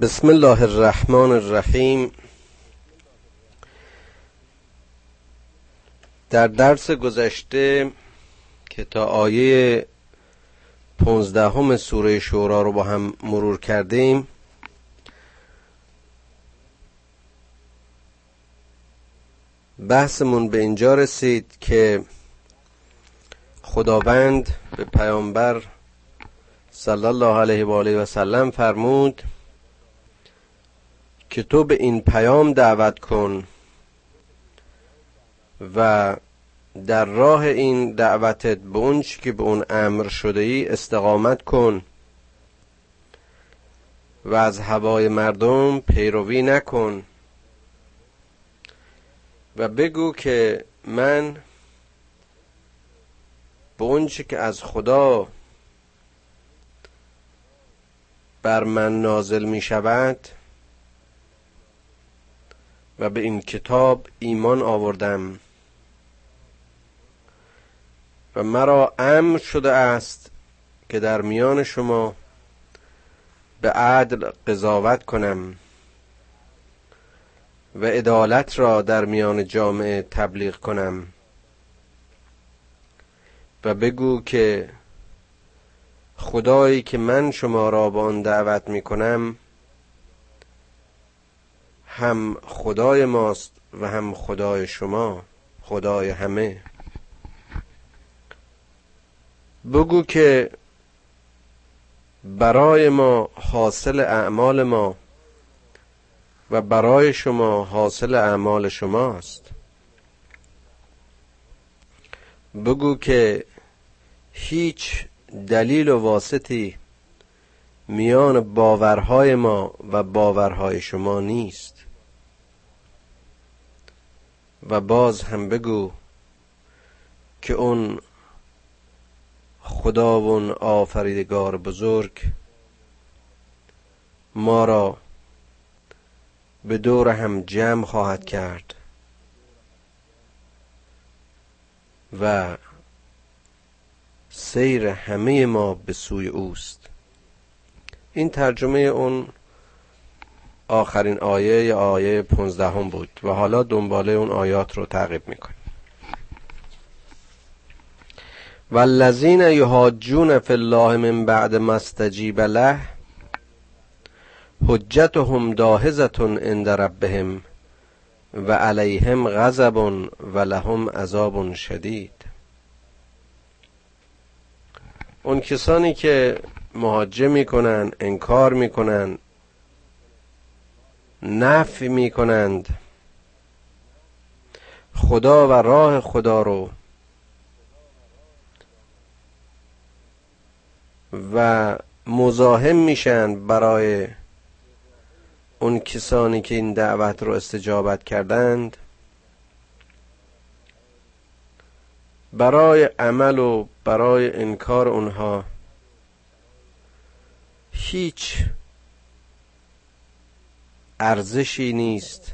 بسم الله الرحمن الرحیم. در درس گذشته که تا آیه 15 سوره شورا رو با هم مرور کردیم، بحثمون به اینجا رسید که خداوند به پیامبر صلی الله علیه و آله و سلم فرمود که تو به این پیام دعوت کن و در راه این دعوتت به اون چی که به اون امر شده ای استقامت کن و از هوای مردم پیروی نکن و بگو که من به اون چی که از خدا بر من نازل می شود و به این کتاب ایمان آوردم و مرا امر شده است که در میان شما به عدل قضاوت کنم و عدالت را در میان جامعه تبلیغ کنم و بگو که خدایی که من شما را به آن دعوت می کنم هم خدای ماست و هم خدای شما، خدای همه. بگو که برای ما حاصل اعمال ما و برای شما حاصل اعمال شماست. بگو که هیچ دلیل و واسطی میان باورهای ما و باورهای شما نیست. و باز هم بگو که اون خدا و اون آفریدگار بزرگ ما را به دور هم جمع خواهد کرد و سیر همه ما به سوی اوست. این ترجمه اون آخرین آیه یا آیه 15 بود و حالا دنباله اون آیات رو تعقیب میکنیم. والذین یحاجون فی الله من بعد ما استجیب له حجتهم داهزة عند ربهم و علیهم غضب و لهم عذاب شدید. اون کسانی که محاجه میکنن، انکار میکنن، نفی میکنند خدا و راه خدا رو و مزاحم میشن برای اون کسانی که این دعوت رو استجابت کردند، برای عمل و برای انکار اونها هیچ ارزشی نیست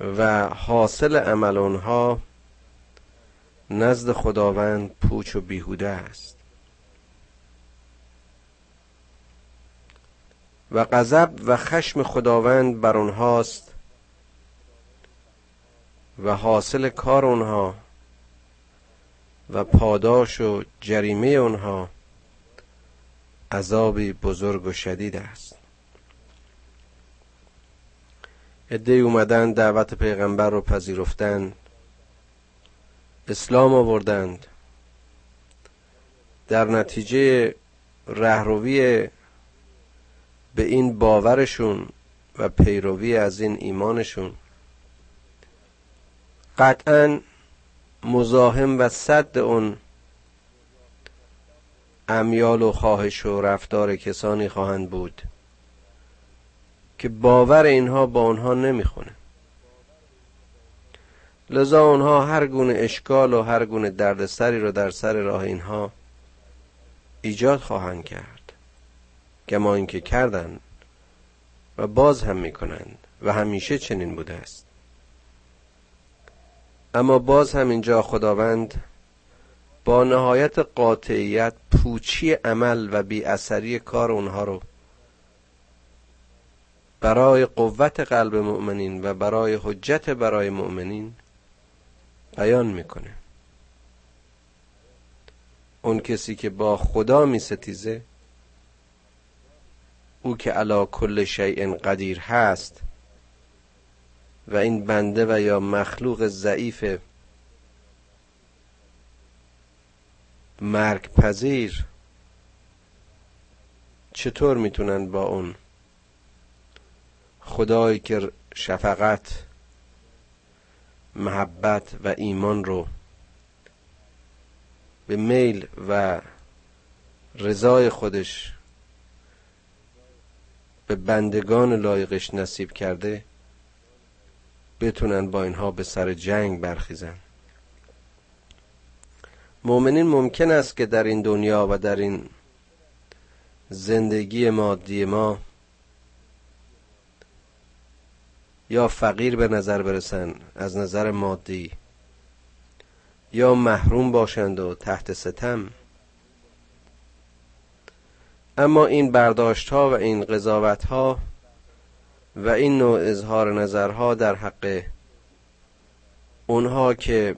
و حاصل عمل اونها نزد خداوند پوچ و بیهوده است و غضب و خشم خداوند بر اونهاست و حاصل کار اونها و پاداش و جریمه اونها عذابی بزرگ و شدید است. عده‌ای اومدن دعوت پیغمبر رو پذیرفتند، اسلام آوردند، در نتیجه رهروی به این باورشون و پیروی از این ایمانشون قطعاً مزاحم و سد اون امیال و خواهش و رفتار کسانی خواهند بود که باور اینها با اونها نمیخونه. لذا اونها هر گونه اشکال و هر گونه دردسری رو در سر راه اینها ایجاد خواهند کرد، گمان اینکه کردند و باز هم میکنند و همیشه چنین بوده است. اما باز هم اینجا خداوند با نهایت قاطعیت پوچی عمل و بی اثری کار اونها رو برای قوت قلب مؤمنین و برای حجت برای مؤمنین بیان میکنه. اون کسی که با خدا میستیزه، او که علی کل شیء قدیر هست، و این بنده و یا مخلوق ضعیف مرگ پذیر چطور میتونن با اون خدایی که شفقت، محبت و ایمان رو به میل و رضای خودش به بندگان لایقش نصیب کرده، بتونن با اینها به سر جنگ برخیزن؟ مؤمنین ممکن است که در این دنیا و در این زندگی مادی ما یا فقیر به نظر برسن از نظر مادی، یا محروم باشند و تحت ستم، اما این برداشت ها و این قضاوت ها و این نوع اظهار نظرها در حق اونها که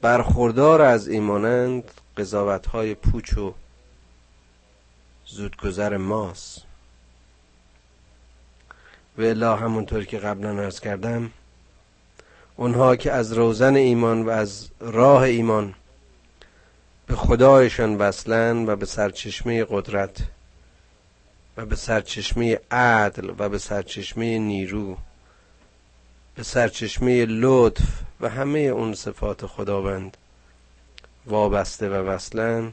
برخوردار از ایمانند، قضاوت های پوچ و زودگذر ماست. و الا همونطور که قبلا عرض کردم، اونها که از روزن ایمان و از راه ایمان به خدایشان وصلن و به سرچشمه قدرت و به سرچشمه عدل و به سرچشمه نیرو، به سرچشمه لطف و همه اون صفات خداوند وابسته و وصلن،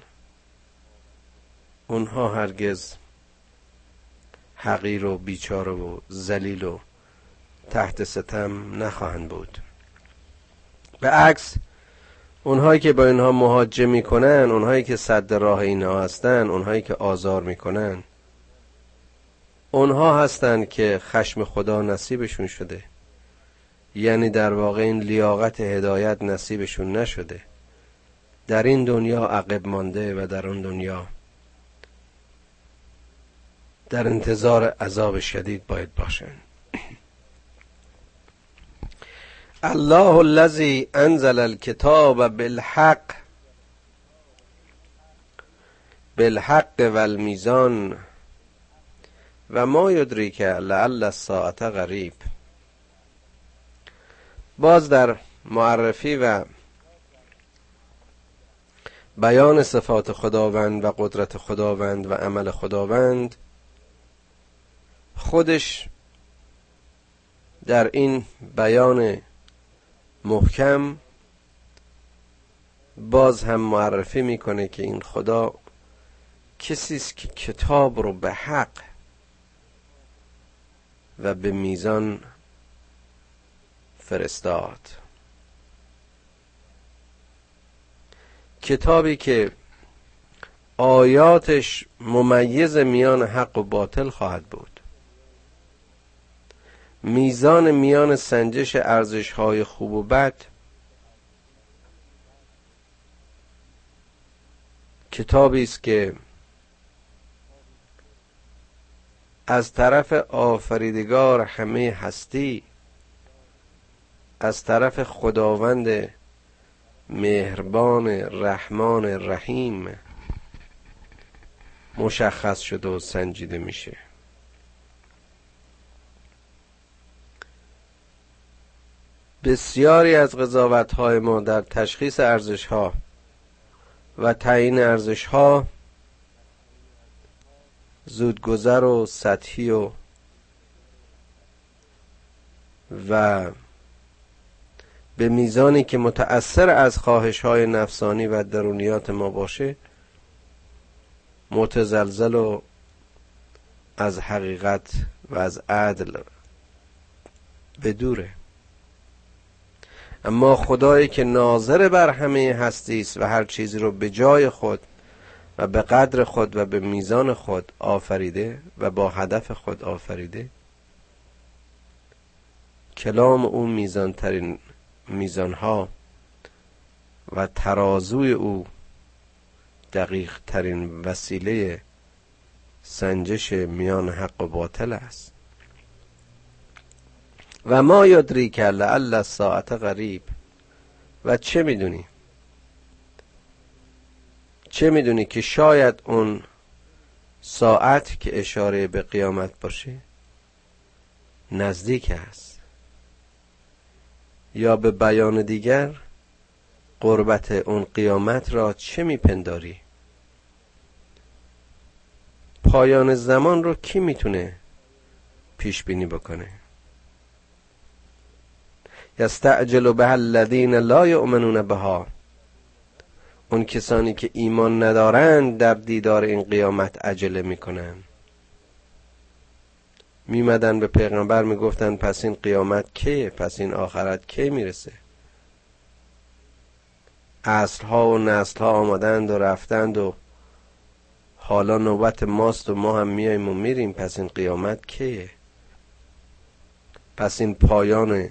اونها هرگز حقیر و بیچاره و ذلیل و تحت ستم نخواهند بود. به عکس اونهایی که با اینها مهاجمه میکنن، اونهایی که صد راه اینها هستن، اونهایی که آزار میکنن، اونها هستند که خشم خدا نصیبشون شده، یعنی در واقع این لیاقت هدایت نصیبشون نشده، در این دنیا عقب مانده و در اون دنیا در انتظار عذاب شدید باید باشن. الله الذی انزل الکتاب بالحق بالحق والمیزان و ما یدریک لعل الساعة قریب. باز در معرفی و بیان صفات خداوند و قدرت خداوند و عمل خداوند، خودش در این بیان محکم باز هم معرفی میکنه که این خدا کسی است که کتاب رو به حق و به میزان فرستاد. کتابی که آیاتش ممیز میان حق و باطل خواهد بود، میزان میان سنجش ارزش‌های خوب و بد، کتابی است که از طرف آفریدگار همه هستی، از طرف خداوند مهربان رحمان رحیم مشخص شده و سنجیده میشه. بسیاری از قضاوت‌های ما در تشخیص ارزش‌ها و تعیین ارزش‌ها زودگذر و سطحی و به میزانی که متأثر از خواهش‌های نفسانی و درونیات ما باشه، متزلزل و از حقیقت و از عدل به دوره. اما خدایی که ناظر بر همه هستی است و هر چیزی رو به جای خود و به قدر خود و به میزان خود آفریده و با هدف خود آفریده، کلام او میزان ترین میزانها و ترازوی او دقیق ترین وسیله سنجش میان حق و باطل است. و ما یدریک لعل الساعة قریب، و چه میدونی که شاید اون ساعت که اشاره به قیامت باشه نزدیک است، یا به بیان دیگر قربت اون قیامت را چه میپنداری؟ پایان زمان رو کی میتونه پیش بینی بکنه؟ یستعجل بها الذین لا یؤمنون بها، اون کسانی که ایمان ندارند در دیدار این قیامت عجله میکنن. میمدن به پیغمبر میگفتن پس این قیامت کیه؟ پس این آخرت کی میرسه؟ عصرها و نسلها آمدند و رفتند و حالا نوبت ماست و ما هم میاییم و میریم، پس این قیامت کیه؟ پس این پایان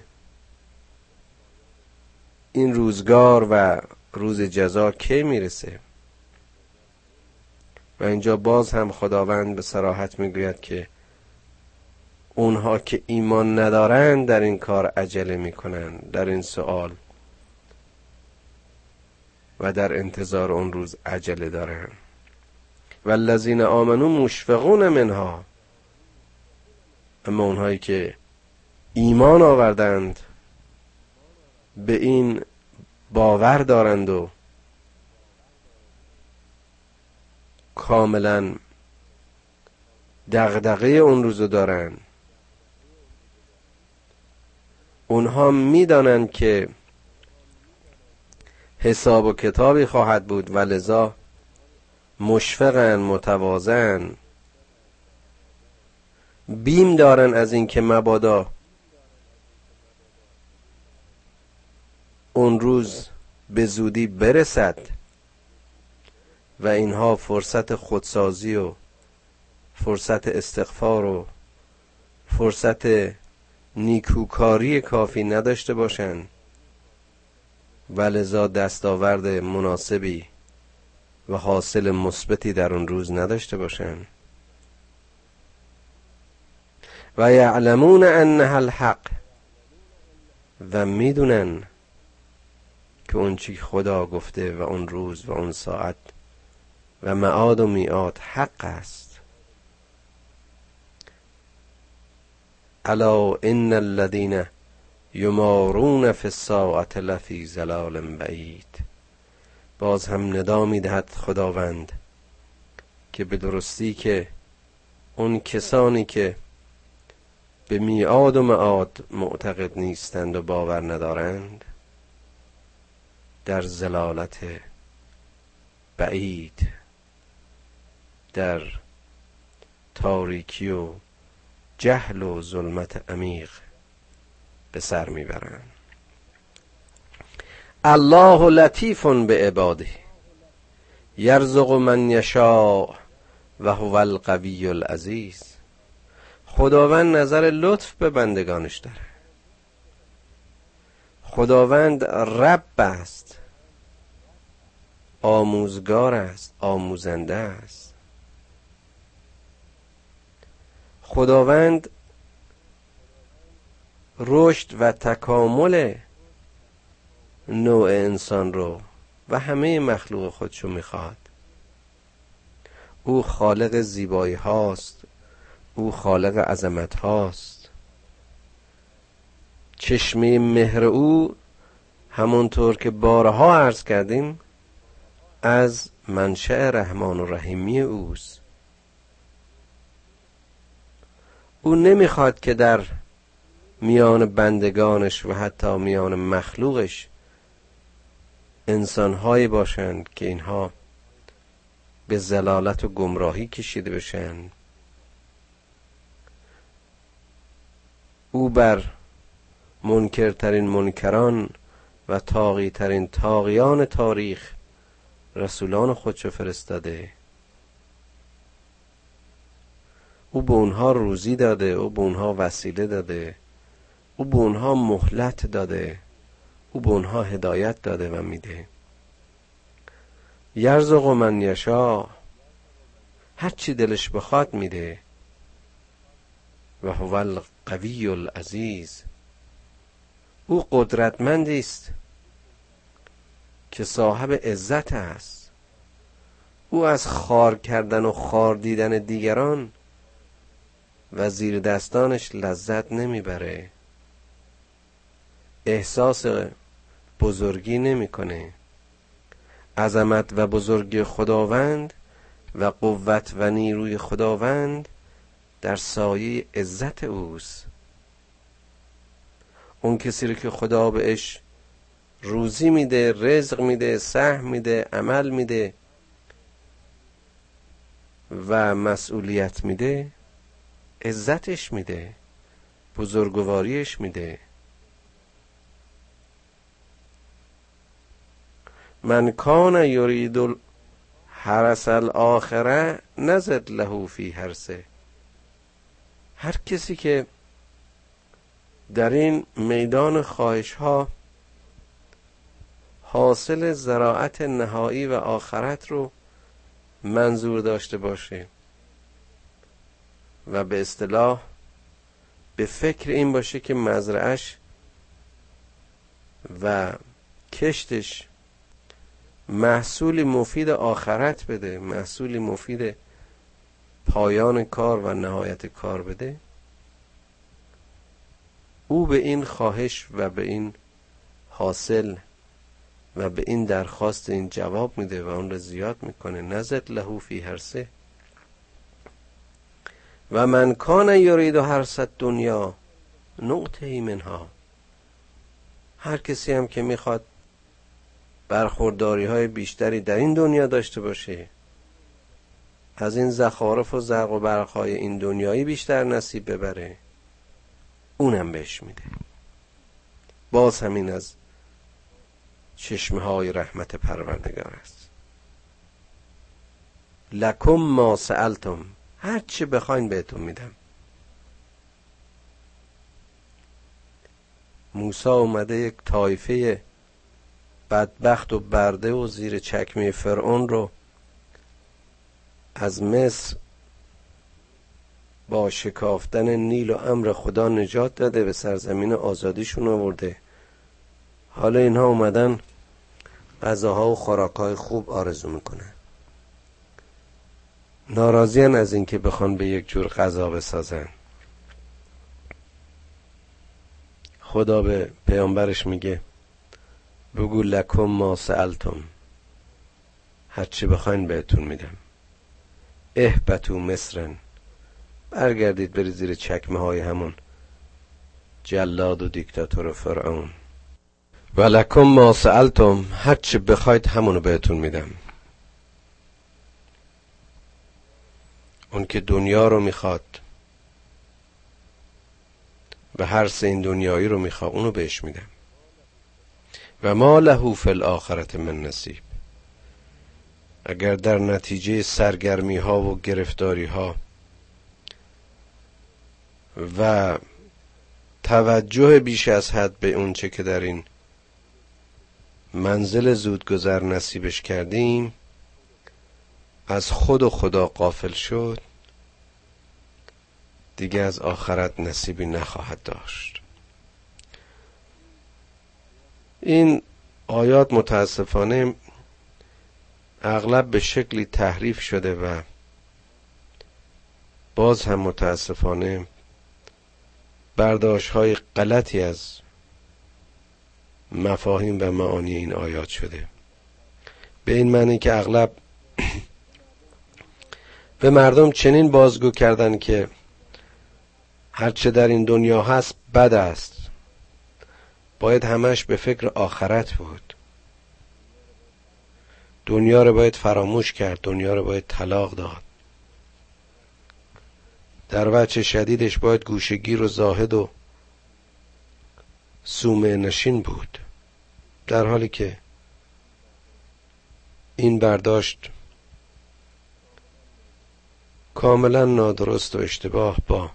این روزگار و روز جزا کی میرسه؟ و اینجا باز هم خداوند به صراحت میگوید که اونها که ایمان ندارند در این کار عجله میکنند، در این سوال و در انتظار اون روز عجله دارند. والذین آمنوا مشفقون منها، اما اونهایی که ایمان آوردند به این باور دارند و کاملا دغدغه اون روزو دارند، اونها میدانند که حساب و کتابی خواهد بود و لذا مشفقن، متواضعن، بیم دارن از این که مبادا اون روز به زودی برسد و اینها فرصت خودسازی و فرصت استغفار و فرصت نیکوکاری کافی نداشته باشن و لذا دستاورد مناسبی و حاصل مثبتی در اون روز نداشته باشن. و یعلمون انها الحق، و میدونن که اون چی خدا گفته و اون روز و اون ساعت و معاد و میعاد حق است. الا ان الذین یمارون فی الساعة لفی ضلال بعید، باز هم ندا می‌دهد خداوند که به درستی که اون کسانی که به میعاد و معاد معتقد نیستند و باور ندارند در ضلالت بعید، در تاریکی و جهل و ظلمت عمیق به سر می‌برند. الله لطیف بعباده یرزق من یشاء و هو القوی العزیز، خداوند نظر لطف به بندگانش داره. خداوند رب است، آموزگار است، آموزنده است. خداوند رشد و تکامل نوع انسان رو و همه مخلوق خودشو میخواد. او خالق زیبایی هاست، او خالق عظمت هاست. چشمه مهر او همونطور که بارها عرض کردیم از منشأ رحمان و رحیمی اوست. او نمیخواد که در میان بندگانش و حتی میان مخلوقش انسان‌هایی باشند که اینها به ضلالت و گمراهی کشیده بشن. او بر منکرترین منکران و طاغیترین طاغیان تاریخ رسولان خودشو فرستاده. او به اونها روزی داده، او به اونها وسیله داده، او به اونها مهلت داده، او به اونها هدایت داده و میده. یرزق من یشاء، هر چی دلش بخواد میده. و هو القوی العزیز، او قدرتمندی است که صاحب عزت است. او از خوار کردن و خوار دیدن دیگران و زیر دستانش لذت نمیبره، احساس بزرگی نمیکنه. عظمت و بزرگی خداوند و قوت و نیروی خداوند در سایه عزت اوست. اون کسی رو که خدا بهش روزی میده، رزق میده، سهم میده، عمل میده و مسئولیت میده، عزتش میده، بزرگواریش میده. من کان یرید الحرث الاخره نزد له فی حرثه. هر کسی که در این میدان خواهش ها حاصل زراعت نهایی و آخرت رو منظور داشته باشه و به اصطلاح به فکر این باشه که مزرعش و کشتش محصولی مفید آخرت بده، محصولی مفید پایان کار و نهایت کار بده، او به این خواهش و به این حاصل و به این درخواست این جواب میده و اون رو زیاد میکنه. نزد لهو فی حرثه. و من کان یرید حرث دنیا نقطه‌ای منها. هر کسی هم که میخواد برخورداری های بیشتری در این دنیا داشته باشه، از این زخارف و زرق و برقهای این دنیایی بیشتر نصیب ببره، اونم بهش میده. باز همین از چشمه های رحمت پروردگار است. لکم ما سألتم، هر چی بخواین بهتون میدم. موسی اومده یک طایفه بدبخت و برده و زیر چکمه فرعون رو از مصر با شکافتن نیل و امر خدا نجات داده، به سرزمین آزادیشون آورده. حالا اینها اومدن غذاها و خوراکای خوب آرزو میکنن، ناراضیان از اینکه بخوان به یک جور غذا بسازن. خدا به پیامبرش میگه بگو لکم ما سألتم، هر چی بخواین بهتون میدم. اهبطوا مصرن، برگردید برید زیر چکمه های همون جلاد و دیکتاتور و فرعون. و لکم ما سألتم، هر چی بخواید همونو بهتون میدم. اون که دنیا رو میخواد و حرث این دنیایی رو میخواد، اونو بهش میدم. و ما له فی الاخره من نصیب. اگر در نتیجه سرگرمی ها و گرفتاری ها و توجه بیش از حد به اون چه که در این منزل زودگذر نصیبش کردیم از خود و خدا غافل شد، دیگه از آخرت نصیبی نخواهد داشت. این آیات متاسفانه اغلب به شکلی تحریف شده و باز هم متاسفانه برداشت‌های غلطی از مفاهیم و معانی این آیات شده، به این معنی که اغلب به مردم چنین بازگو کردن که هرچه در این دنیا هست بد است، باید همش به فکر آخرت بود، دنیا رو باید فراموش کرد، دنیا رو باید طلاق داد، در وجه شدیدش باید گوشه‌گیر و زاهد و صومعه نشین بود. در حالی که این برداشت کاملا نادرست و اشتباه با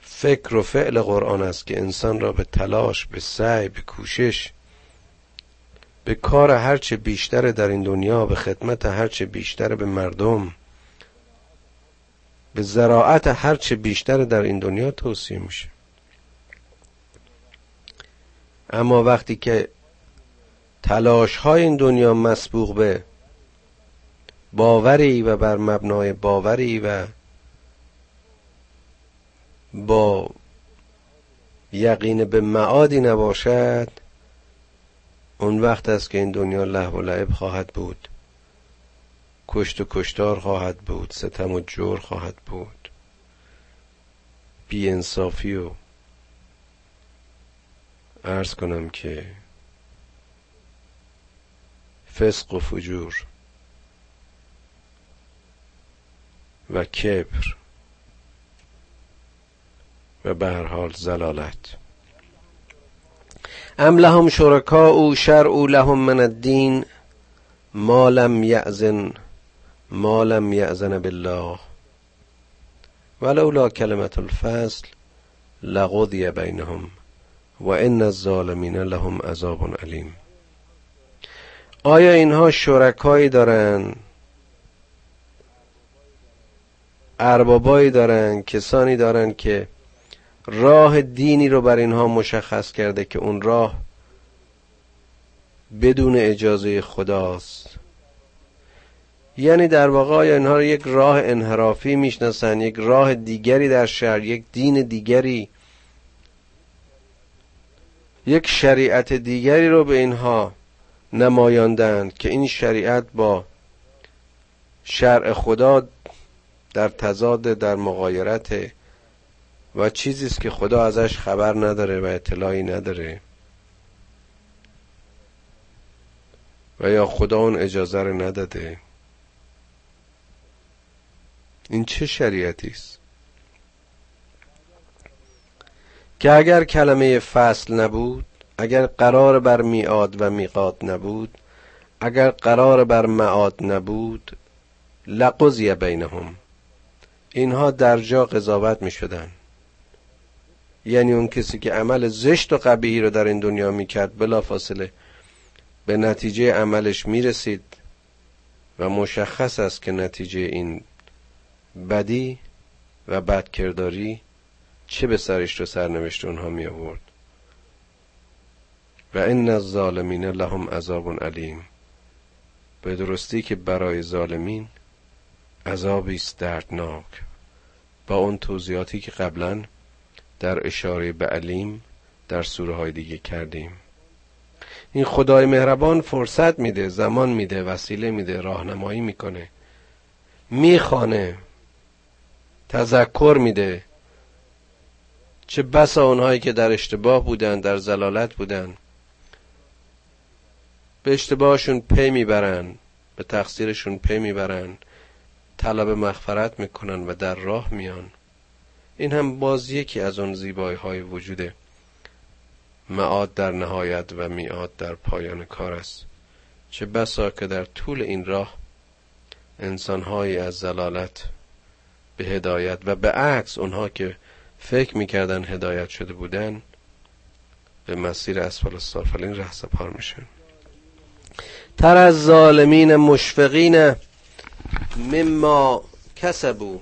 فکر و فعل قرآن است که انسان را به تلاش، به سعی، به کوشش به کار هرچه بیشتر در این دنیا، به خدمت هرچه بیشتر به مردم، به زراعت هرچه بیشتر در این دنیا توصیه میشه. اما وقتی که تلاش های این دنیا مسبوق به باوری و بر مبنای باوری و با یقین به معادی نباشد، اون وقت است که این دنیا لهو و لعب خواهد بود، کشت و کشتار خواهد بود، ستم و جور خواهد بود، بی انصافی و عرض کنم که فسق و فجور و کبر و به هر حال زلالت. ام لهم شرکاء شرعوا لهم من الدین ما لم یأذن بالله ولولا کلمة الفصل لقضی بینهم و ان الظالمین لهم عذاب علیم. آیا اینها شرکایی دارن، اربابایی دارن، کسانی دارن که راه دینی رو بر اینها مشخص کرده که اون راه بدون اجازه خداست؟ یعنی در واقع آیا اینها رو یک راه انحرافی میشناسن، یک راه دیگری در شرع، یک دین دیگری، یک شریعت دیگری رو به اینها نمایاندند که این شریعت با شرع خدا در تضاد، در مغایرت و چیزی است که خدا ازش خبر نداره و اطلاعی نداره، و یا خدا اون اجازه رو نداده؟ این چه شریعتی است که اگر کلمه فصل نبود، اگر قرار بر میعاد و میقات نبود، اگر قرار بر معاد نبود، لقضی بینهم، اینها در جا قضاوت می شدن. یعنی اون کسی که عمل زشت و قبیحی رو در این دنیا می کرد، بلافاصله به نتیجه عملش می رسید و مشخص است که نتیجه این بدی و بدکرداری چه به سرش رو سرنوشت اونها می آورد. و ان الظالمین لهم عذاب علیم، به درستی که برای ظالمین عذابی است دردناک. با اون توضیحاتی که قبلا در اشاره به علیم در سوره های دیگه کردیم، این خدای مهربان فرصت میده، زمان میده، وسیله میده، راهنمایی میکنه، میخوانه، تذکر میده. چه بسا اونهایی که در اشتباه بودن، در ضلالت بودن، به اشتباهشون پی میبرن، به تقصیرشون پی میبرن، طلب مغفرت میکنن و در راه میان. این هم باز یکی از اون زیبایی های وجود معاد در نهایت و میعاد در پایان کار است. چه بسا که در طول این راه انسانهایی از ضلالت به هدایت و به عکس، اونها که فکر میکردن هدایت شده بودن به مسیر اسفل السافلین رهسپار میشن. تر از ظالمین مشفقین مما کسبو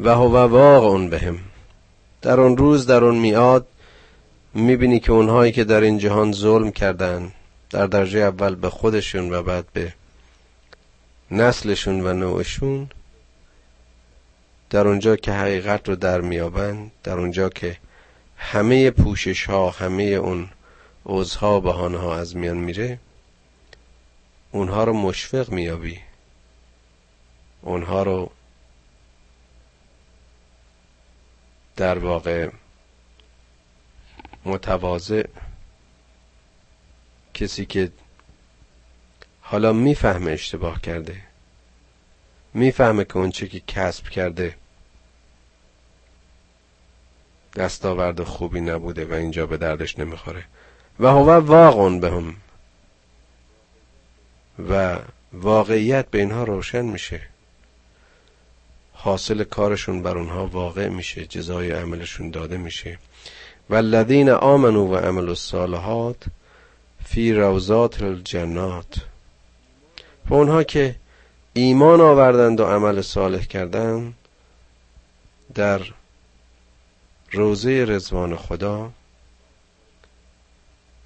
و هو واقع بهم. در اون روز، در اون میعاد، میبینی که اونهایی که در این جهان ظلم کردن، در درجه اول به خودشون و بعد به نسلشون و نوعشون، در اونجا که حقیقت رو در میابند، در اونجا که همه پوشش ها، همه اون عذها و بهانه ها از میان میره، اونها رو مشفق میابی، اونها رو در واقع متواضع، کسی که حالا میفهمه اشتباه کرده، میفهمه که اون چی که کسب کرده دستاورد خوبی نبوده و اینجا به دردش نمیخوره. و هو واقع بهم، و واقعیت به اینها روشن میشه، حاصل کارشون بر اونها واقع میشه، جزای عملشون داده میشه. والذین آمنوا و عملوا الصالحات فی روضات الجنات. و اونها که ایمان آوردند و عمل صالح کردند در روضه رضوان خدا،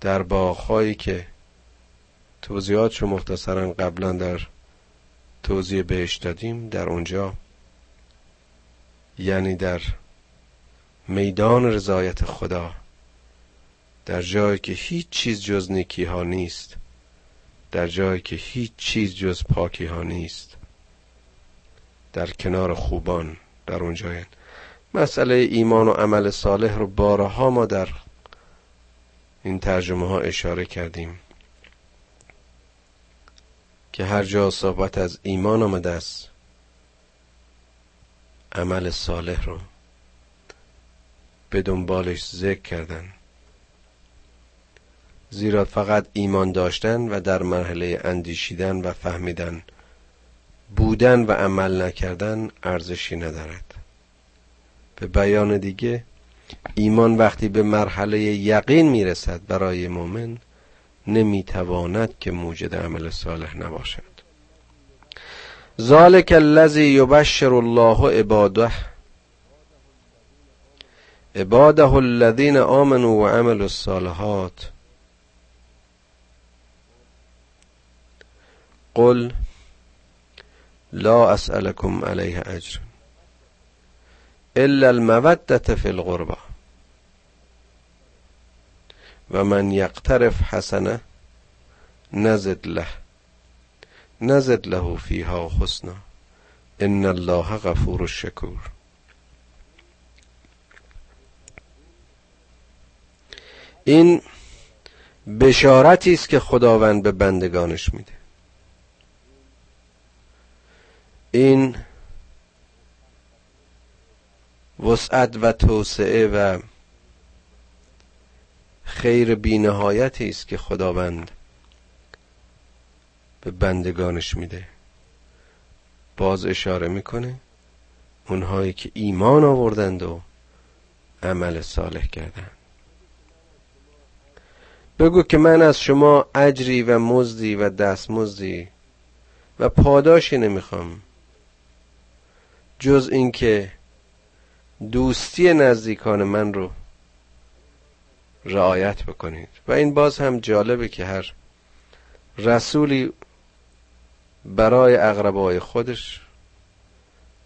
در باغ‌هایی که توضیحاتشو مختصرا قبلا در توضیح بهش دادیم، در اونجا یعنی در میدان رضایت خدا، در جایی که هیچ چیز جز نیکی ها نیست، در جایی که هیچ چیز جز پاکی ها نیست، در کنار خوبان، در اونجا. مسئله ایمان و عمل صالح رو بارها ما در این ترجمه ها اشاره کردیم که هر جا صحبت از ایمان آمده است، عمل صالح رو به دنبالش ذکر کردن، زیرا فقط ایمان داشتن و در مرحله اندیشیدن و فهمیدن بودن و عمل نکردن ارزشی ندارد. به بیان دیگه، ایمان وقتی به مرحله یقین میرسد برای مؤمن نمیتواند که موجد عمل صالح نباشد. ذالک الذی یبشر الله عباده الذین آمنوا و عملوا الصالحات. قل لا اسألكم علیه اجر الا المودة فی القربى و من یقترف حسنه نزد له فیها حسنا ان الله غفور شکور. این بشارتی است که خداوند به بندگانش میده، این وسعت و توسعه و خیر بی‌نهایتی است که خداوند به بندگانش میده. باز اشاره میکنه اونهایی که ایمان آوردند و عمل صالح کردند. بگو که من از شما اجری و مزدی و دستمزدی و پاداشی نمیخوام جز این که دوستی نزدیکان من رو رعایت بکنید. و این باز هم جالبه که هر رسولی برای اقربای خودش،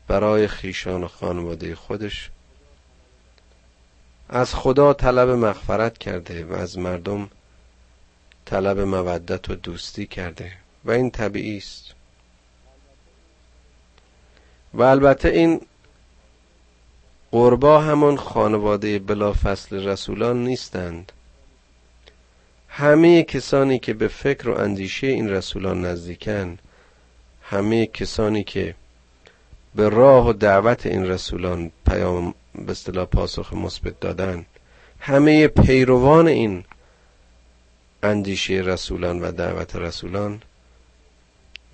برای خیشان و خانواده خودش از خدا طلب مغفرت کرده و از مردم طلب مودت و دوستی کرده و این طبیعی است. و البته این قربا همان خانواده بلافصل رسولان نیستند، همه کسانی که به فکر و اندیشه این رسولان نزدیکند، همه کسانی که به راه و دعوت این رسولان پیام به اصطلاح پاسخ مثبت دادند، همه پیروان این اندیشه رسولان و دعوت رسولان،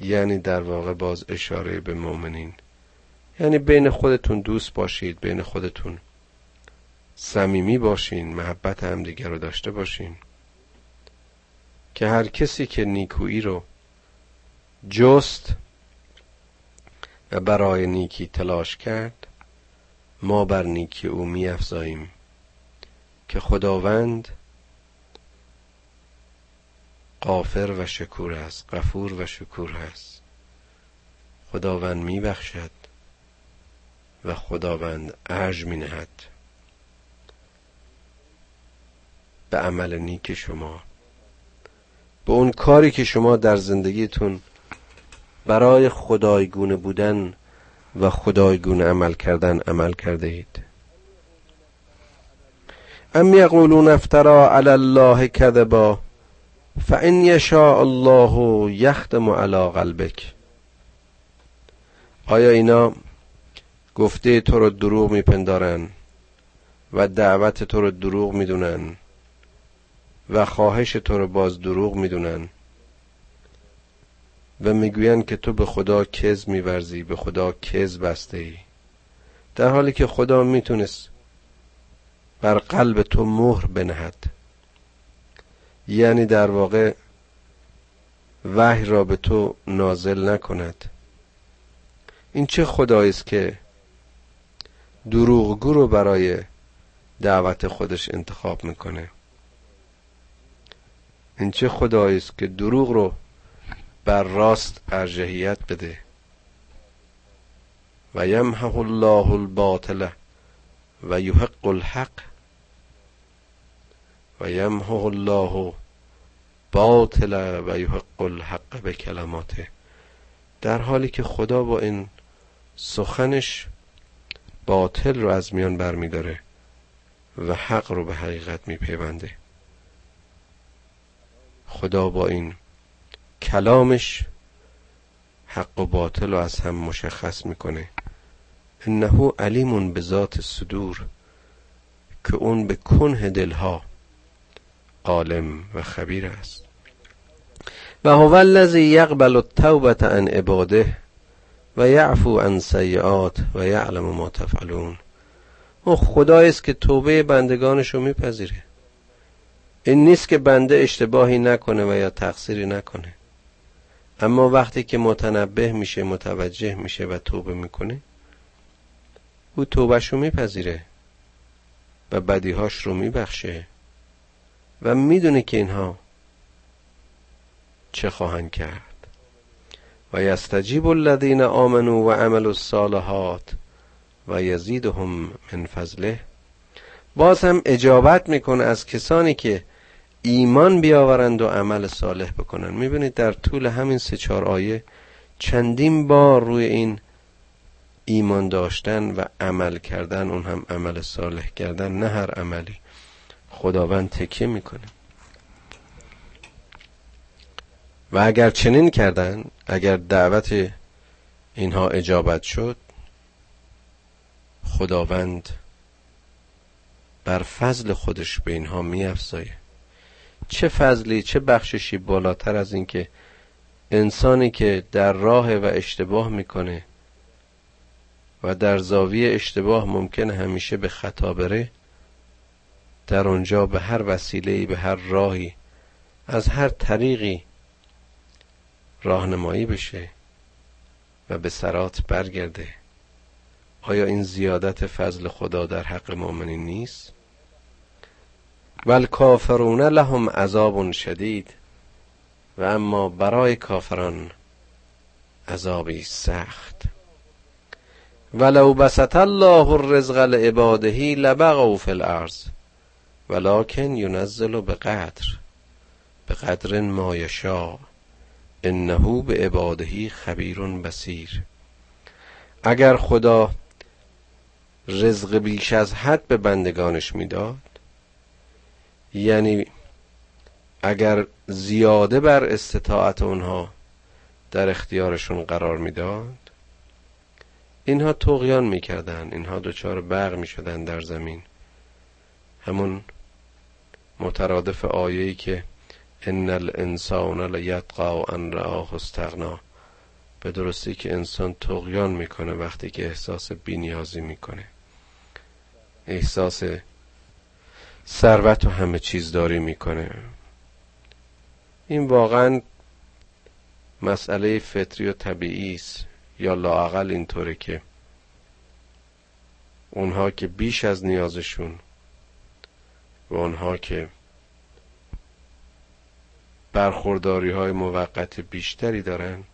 یعنی در واقع باز اشاره به مؤمنین، یعنی بین خودتون دوست باشید، بین خودتون صمیمی باشین، محبت همدیگر رو داشته باشین، که هر کسی که نیکویی رو جست و برای نیکی تلاش کرد، ما بر نیکی او می‌افزاییم که خداوند غفور و شکور است. خداوند میبخشد و خداوند اجر می‌نهد به عمل نیک شما، به اون کاری که شما در زندگیتون برای خدایگونه بودن و خدایگونه عمل کردن عمل کرده اید. ام یقولون افترا علی الله کذبا فان یشاء الله یختم علی قلبک. آیا اینا گفته تو رو دروغ میپندارن و دعوت تو رو دروغ میدونن و خواهش تو رو باز دروغ میدونن و میگوین که تو به خدا کذب میورزی، به خدا کذب بسته ای، در حالی که خدا میتونست بر قلب تو مهر بنهد، یعنی در واقع وحی را به تو نازل نکند. این چه خدایی است که دروغگو رو برای دعوت خودش انتخاب میکنه؟ این چه خدایی است که دروغ رو بر راست ارجحیت بده؟ و یمحق الله الباطل و یحق الحق و یمحق الله باطل و یحق الحق به کلماته. در حالی که خدا با این سخنش باطل رو از میان برمی داره و حق رو به حقیقت می پیونده. خدا با این کلامش حق و باطل رو از هم مشخص میکنه. انه علیمون به ذات صدور، که اون به کنه دلها عالم و خبیر است. و هو الذی یقبل التوبه عن عباده و یعفو عن سیئات و یعلم ما تفعلون. او خدایی است که توبه بندگانش رو میپذیره. این نیست که بنده اشتباهی نکنه و یا تقصیری نکنه، اما وقتی که متنبه میشه، متوجه میشه و توبه میکنه، او توبهش رو میپذیره و بدیهاش رو میبخشه و میدونه که اینها چه خواهند کرد. و یستجیب الذین آمنوا و عملوا الصالحات و یزیدهم من فضله. باز هم اجابت میکنه از کسانی که ایمان بیاورند و عمل صالح بکنند. میبینید در طول همین 3-4 آیه چندین بار روی این ایمان داشتن و عمل کردن، اون هم عمل صالح کردن، نه هر عملی، خداوند تکیه میکنه. و اگر چنین کردن، اگر دعوت اینها اجابت شد، خداوند بر فضل خودش به اینها می‌افزایه. چه فضلی، چه بخششی بالاتر از این که انسانی که در راه و اشتباه میکنه و در زاویه اشتباه ممکن همیشه به خطا بره، در اونجا به هر وسیله‌ای، به هر راهی، از هر طریقی راهنمایی بشه و به صراط برگرده. آیا این زیادت فضل خدا در حق مؤمنین نیست؟ والکافرون لهم عذاب شدید، و اما برای کافران عذابی سخت. ولو بسط الله الرزق لعباده لبغوا فی الارض ولکن ینزل بقدر ما یشاء انه بعباده خبیر بصیر. اگر خدا رزق بیش از حد به بندگانش میداد، یعنی اگر زیاده بر استطاعت اونها در اختیارشون قرار میداد، اینها طغیان میکردن، اینها دوچار بغی میشدن در زمین. همون مترادف آیه‌ای که ان الانسان لیطغی ان رآه استغنی، به درستی که انسان طغیان میکنه وقتی که احساس بی‌نیازی میکنه، احساس ثروت و همه چیز داری میکنه. این واقعا مسئله فطری و طبیعی است، یا لااقل اینطوره که اونها که بیش از نیازشون و اونها که برخورداری های موقت بیشتری دارن،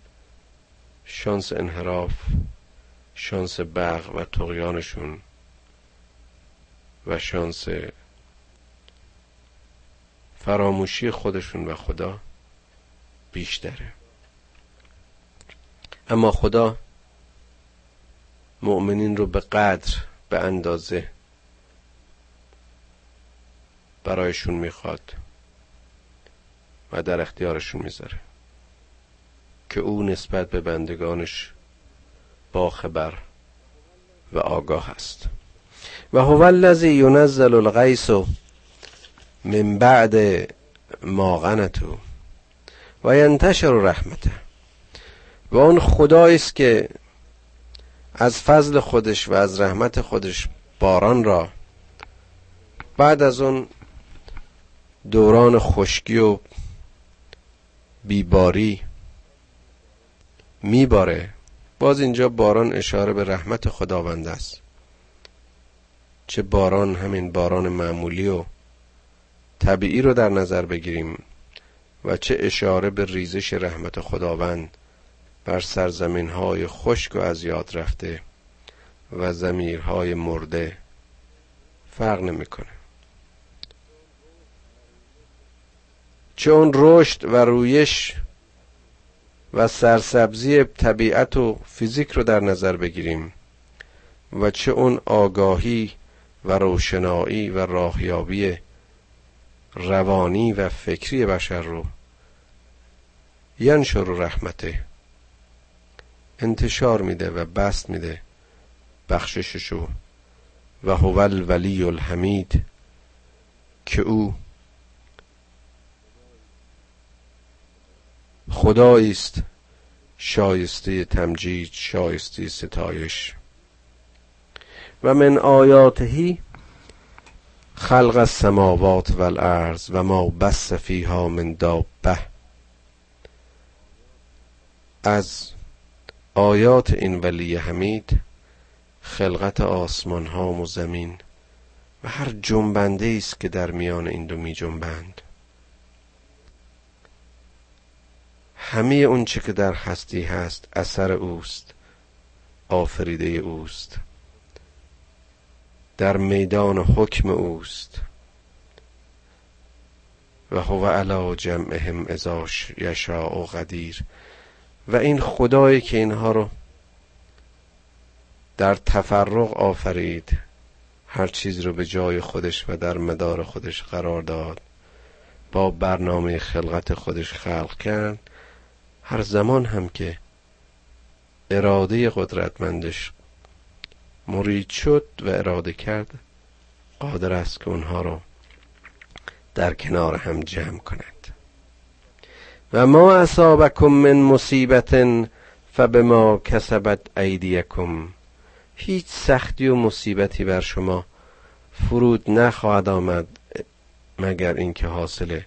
شانس انحراف، شانس بغی و طغیانشون و شانس فراموشی خودشون و خدا بیشتره. اما خدا مؤمنین رو به قدر، به اندازه برایشون میخواد و در اختیارشون میذاره که او نسبت به بندگانش باخبر و آگاه است. و هو الذی ینزل الغیث من بعد ما قنطوا و ینتشر رحمته. و اون خدایی است که از فضل خودش و از رحمت خودش باران را بعد از اون دوران خشکی و بیباری میباره. باز اینجا باران اشاره به رحمت خداوند است، چه باران همین باران معمولی و طبیعی رو در نظر بگیریم و چه اشاره به ریزش رحمت خداوند بر سرزمین‌های خشک و از یاد رفته و ضمیرهای مرده، فرق نمی‌کنه. چون رشد و رویش و سرسبزی طبیعت و فیزیک رو در نظر بگیریم و چه اون آگاهی و روشنایی و راهیابی روانی و فکری بشر رو، ینشر رحمته، انتشار میده و بسط میده بخشششو. و هو الولی الحمید، که او خدایی است شایسته تمجید، شایسته ستایش. و من آیاته خلق السماوات و الارض و ما بث فیها من دابه. از آیات این ولی حمید خلقت آسمان ها و زمین و هر جنبنده است که در میان این دو می جنبند. همه اون چه که در هستی هست اثر اوست، آفریده اوست، در میدان حکم اوست. و هو علی جمعهم اذا یشاء قدیر. و این خدایی که اینها رو در تفرق آفرید، هر چیز رو به جای خودش و در مدار خودش قرار داد، با برنامه خلقت خودش خلق کرد، هر زمان هم که اراده قدرتمندش مرید شد و اراده کرد، قادر است که اونها رو در کنار هم جمع کند. و ما اصابکم من مصیبت فبما کسبت ایدیکم. هیچ سختی و مصیبتی بر شما فرود نخواهد آمد مگر اینکه حاصل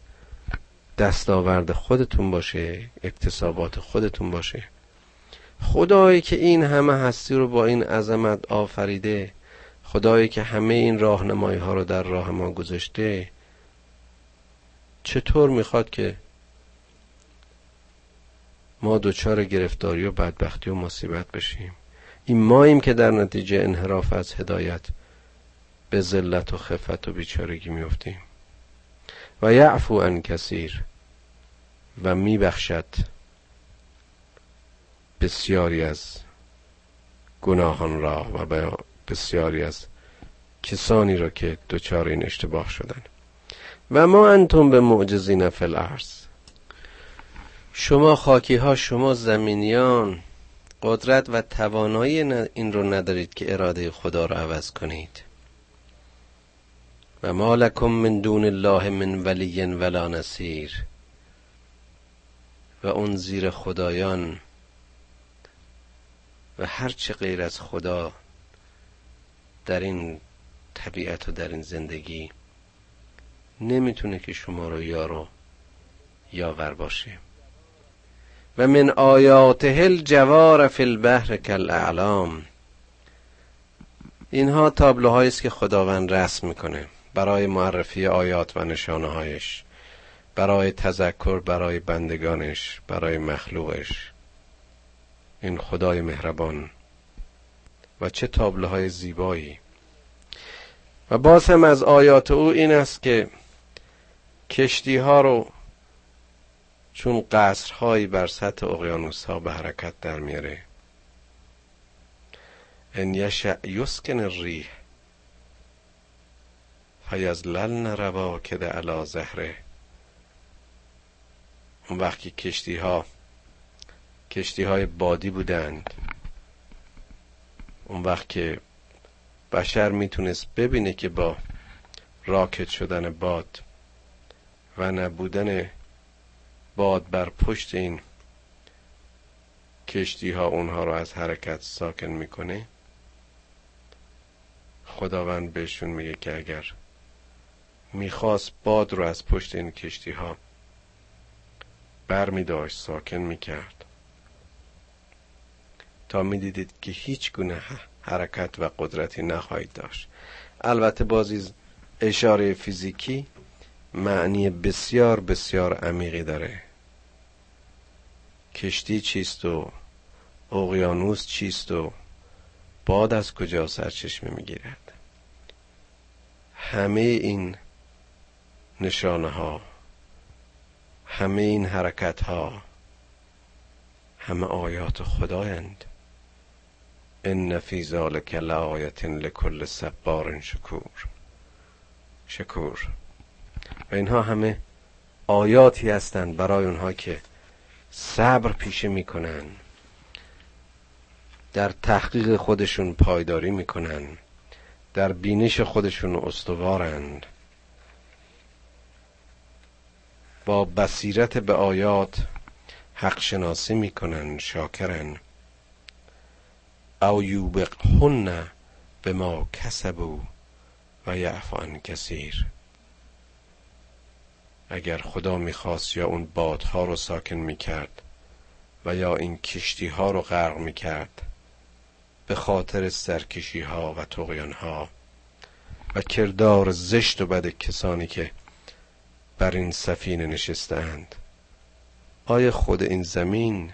دستاورد خودتون باشه، اکتسابات خودتون باشه. خدایی که این همه هستی رو با این عظمت آفریده، خدایی که همه این راهنمایی ها رو در راه ما گذاشته، چطور میخواد که ما دوچار گرفتاری و بدبختی و مصیبت بشیم؟ این ماییم که در نتیجه انحراف از هدایت به ذلت و خفت و بیچارگی میفتیم. و یعفو عن کثیر، و میبخشد بسیاری از گناهان را و بسیاری از کسانی را که دوچار این اشتباه شدن. و ما انتم به معجزین فی الارض. شما خاکی ها، شما زمینیان، قدرت و توانایی این رو ندارید که اراده خدا رو عوض کنید. و ما لکم من دون الله من ولی ولا نصیر. و اون زیر خدایان و هر چه غیر از خدا در این طبیعت و در این زندگی نمیتونه که شما رو یارو یاور باشه. و من آیاته الجوار فی البحر کالاعلام. اینها تابلوهایی است که خداوند رسم میکنه برای معرفی آیات و نشانه‌هایش، برای تذکر، برای بندگانش، برای مخلوقش. این خدای مهربان، و چه تابلوهای زیبایی. و باز هم از آیات او این است که کشتی ها رو چون قصرهایی بر سطح اقیانوس ها به حرکت در میاره. ان یشأ یسکن الریح فیظللن رواکد علی ظهره. اون وقتی کشتی های بادی بودند، اون وقت که بشر میتونست ببینه که با راکت شدن باد و نبودن باد بر پشت این کشتی ها اونها رو از حرکت ساکن میکنه، خداوند بهشون میگه که اگر میخواست باد رو از پشت این کشتی ها بر میداشت ساکن میکرد تا میدیدید که هیچ گونه حرکت و قدرتی نخواهید داشت. البته بازی اشاره فیزیکی معنی بسیار بسیار عمیقی داره. کشتی چیست و اقیانوس چیست و باد از کجا سرچشمه میگیرد؟ همه این نشانه ها، همه این حرکت ها، همه آیات خدایند. ان فی ذلک لآیة لکل صبار شکور. و اینها همه آیاتی هستند برای اونها که صبر پیشه میکنن، در تحقیق خودشون پایداری میکنن، در بینش خودشون استوارند، با بصیرت به آیات حق شناسی میکنن، شاکرن. او یوبقهن به ما کسبو و یعفو عن کثیر. اگر خدا میخواست یا اون بادها رو ساکن میکرد و یا این کشتی ها رو غرق میکرد به خاطر سرکشی ها و طغیان ها و کردار زشت و بد کسانی که بر این سفینه نشستند، آیا خود این زمین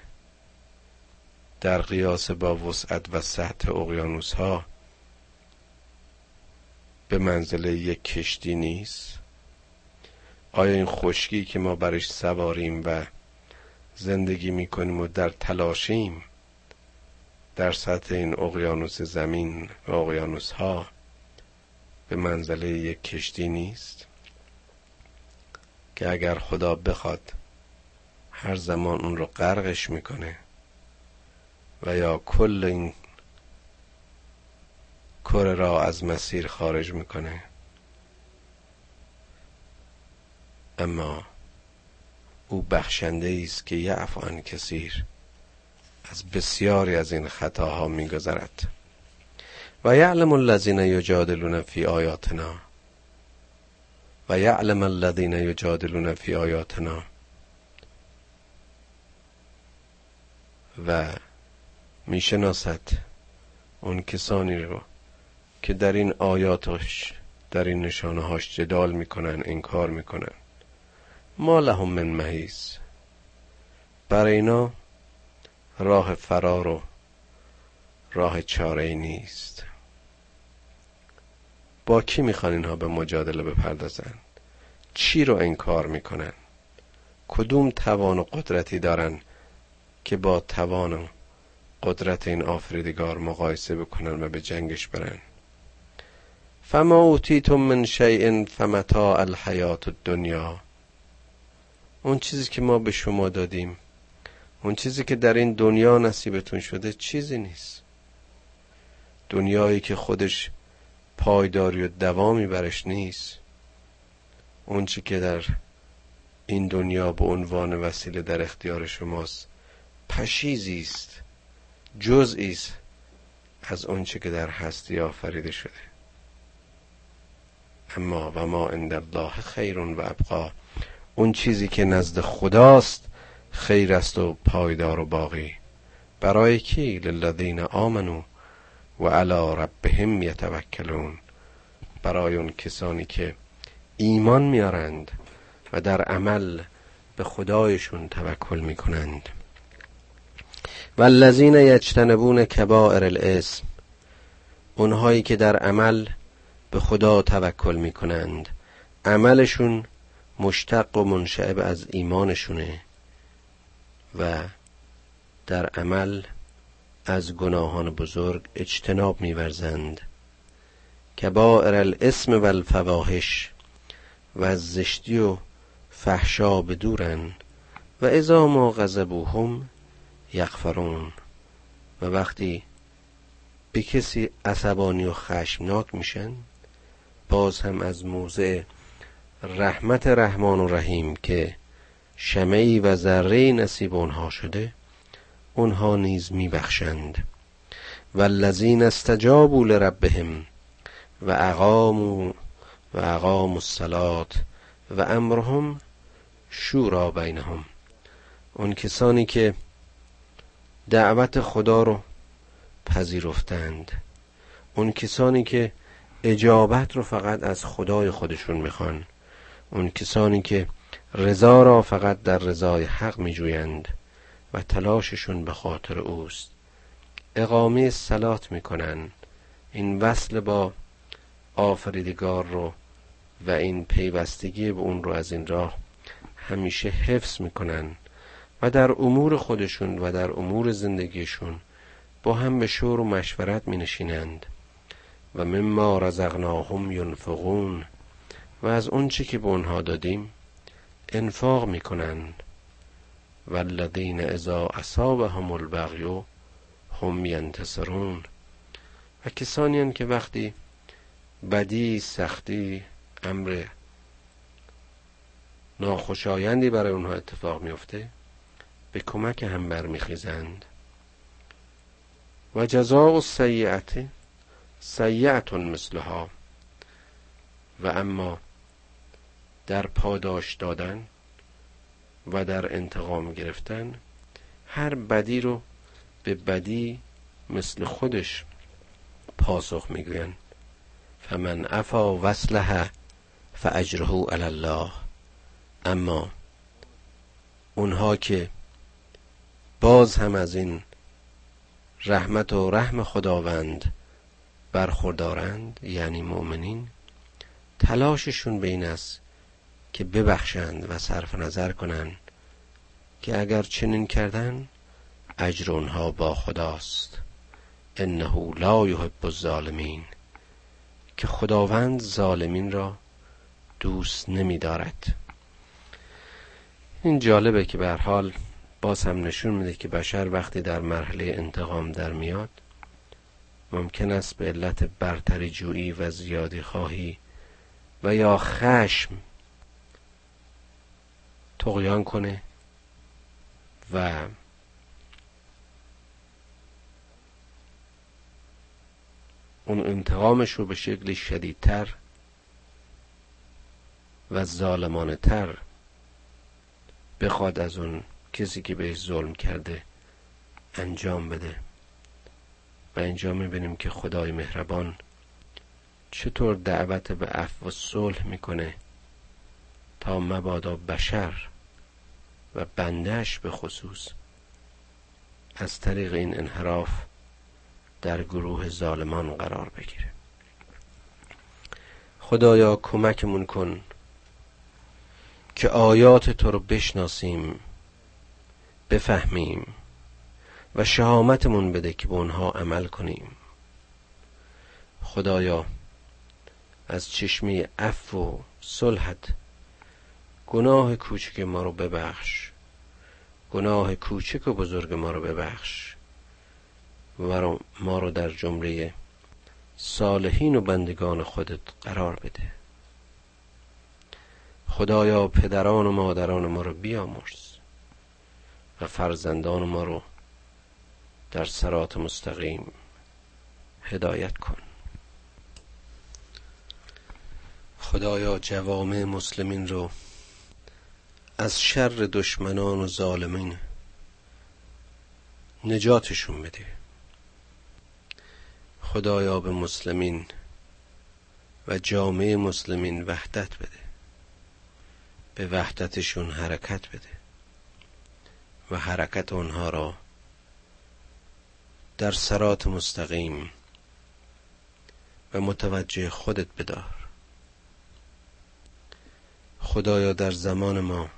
در قیاس با وسعت و سطح اقیانوس ها به منزله یک کشتی نیست؟ آیا این خشکی که ما برش سواریم و زندگی میکنیم و در تلاشیم در سطح این اقیانوس زمین و اقیانوس ها به منزله یک کشتی نیست که اگر خدا بخواد هر زمان اون رو غرقش میکنه و یا کل این کره را از مسیر خارج میکنه؟ اما او بخشنده است که یعفو عن کثیر، از بسیاری از این خطاها میگذرد. و یعلم الذین یجادلون فی آیاتنا و یعلم الذین یجادلون فی آیاتنا. و میشناسد اون کسانی رو که در این آیاتش، در این نشانه هاش جدال میکنن، انکار میکنن. ما لهم من محیص. برای اینا راه فرار و راه چاره‌ای نیست. با کی میخوان اینها به مجادله بپردازن؟ چی رو انکار میکنن؟ کدوم توان و قدرتی دارن که با توان و قدرت این آفریدگار مقایسه بکنن و به جنگش برن؟ فما اوتیتم من شیء فمتاع الحیاة الدنیا. اون چیزی که ما به شما دادیم، اون چیزی که در این دنیا نصیبتون شده چیزی نیست. دنیایی که خودش پایداری و دوامی برش نیست. اون چی که در این دنیا به عنوان وسیله در اختیار شماست پشیزی است، جزئی است از اون چی که در هستی آفریده شده. اما و ما عند الله خیر و ابقا. اون چیزی که نزد خداست خیر است و پایدار و باقی. برای کی؟ للذین آمنوا و علی ربهم یتوکلون. برای اون کسانی که ایمان میارند و در عمل به خدایشون توکل میکنند. والذین یجتنبون کبائر الاثم. اونهایی که در عمل به خدا توکل میکنند، عملشون مشتق و منشعب از ایمانشونه و در عمل از گناهان بزرگ اجتناب می‌ورزند. کبائر الاسم و الفواحش. و از زشتی و فحشا بدورن. و اذا ما غضبوهم یغفرون. و وقتی به کسی عصبانی و خشمناک میشن باز هم از موضع رحمت رحمان و رحیم که شمعی و ذره‌ای نصیب اونها شده، اونها نیز میبخشند. والذین استجابوا لربهم و اقاموا و اقاموا الصلاة و امرهم شورا بینهم. اون کسانی که دعوت خدا رو پذیرفتند، اون کسانی که اجابت رو فقط از خدای خودشون میخوان، اون کسانی که رضا را فقط در رضای حق میجویند و تلاششون به خاطر اوست، اقامه صلات میکنن. این وصل با آفریدگار رو و این پیوستگی به اون رو از این راه همیشه حفظ میکنن و در امور خودشون و در امور زندگیشون با هم به شور و مشورت مینشینند. و مما رزقناهم ينفقون، و از اون چی که به اونها دادیم انفاق میکنن. والذین اذا اصابهم البغی هم ینتصرون، و کسانی هم که وقتی بدی، سختی، امر ناخوشایندی برای اونها اتفاق میفته به کمک هم برمیخیزند. و جزاء السیئة سیئة مثلها، و اما در پاداش دادن و در انتقام گرفتن، هر بدی رو به بدی مثل خودش پاسخ میگوین. فمن عفا و اصلح فاجره علی الله، اما اونها که باز هم از این رحمت و رحم خداوند برخوردارند، یعنی مؤمنین، تلاششون به این است که ببخشند و صرف نظر کنند که اگر چنین کردن اجر اونها با خداست. انه لا یحب الظالمین، که خداوند ظالمین را دوست نمی دارد. این جالبه که به هر حال باز هم نشون میده که بشر وقتی در مرحله انتقام در میاد، ممکن است به علت برتری جویی و زیادی خواهی و یا خشم طغیان کنه و اون انتقامش رو به شکلی شدیدتر و ظالمانه تر بخواد از اون کسی که بهش ظلم کرده انجام بده. و اینجا میبینیم که خدای مهربان چطور دعوت به عفو و صلح میکنه تا مبادا بشر و بندهش به خصوص از طریق این انحراف در گروه ظالمان قرار بگیره. خدایا کمکمون کن که آیات تو رو بشناسیم، بفهمیم و شهامتمون بده که به اونها عمل کنیم. خدایا از چشمه عفو و صلحت گناه کوچک ما رو ببخش، گناه کوچک و بزرگ ما رو ببخش و ما رو در جمله صالحین و بندگان خودت قرار بده. خدایا پدران و مادران ما رو بیامرز و فرزندان ما رو در صراط مستقیم هدایت کن. خدایا جوامع مسلمین رو از شر دشمنان و ظالمین نجاتشون بده. خدایا به مسلمین و جامعه مسلمین وحدت بده، به وحدتشون حرکت بده و حرکت اونها را در صراط مستقیم و متوجه خودت بدار. خدایا در زمان ما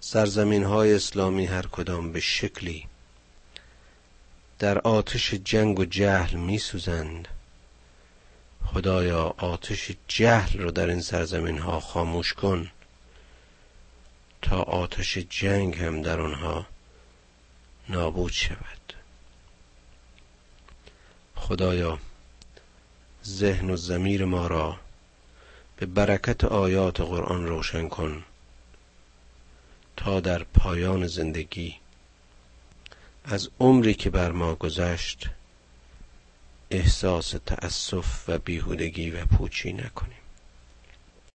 سرزمین‌های اسلامی هر کدام به شکلی در آتش جنگ و جهل می‌سوزند. خدایا آتش جهل رو در این سرزمین‌ها خاموش کن تا آتش جنگ هم در آنها نابود شود. خدایا ذهن و ضمیر ما را به برکت آیات قرآن روشن کن تا در پایان زندگی از عمری که بر ما گذشت احساس تأسف و بیهودگی و پوچی نکنیم.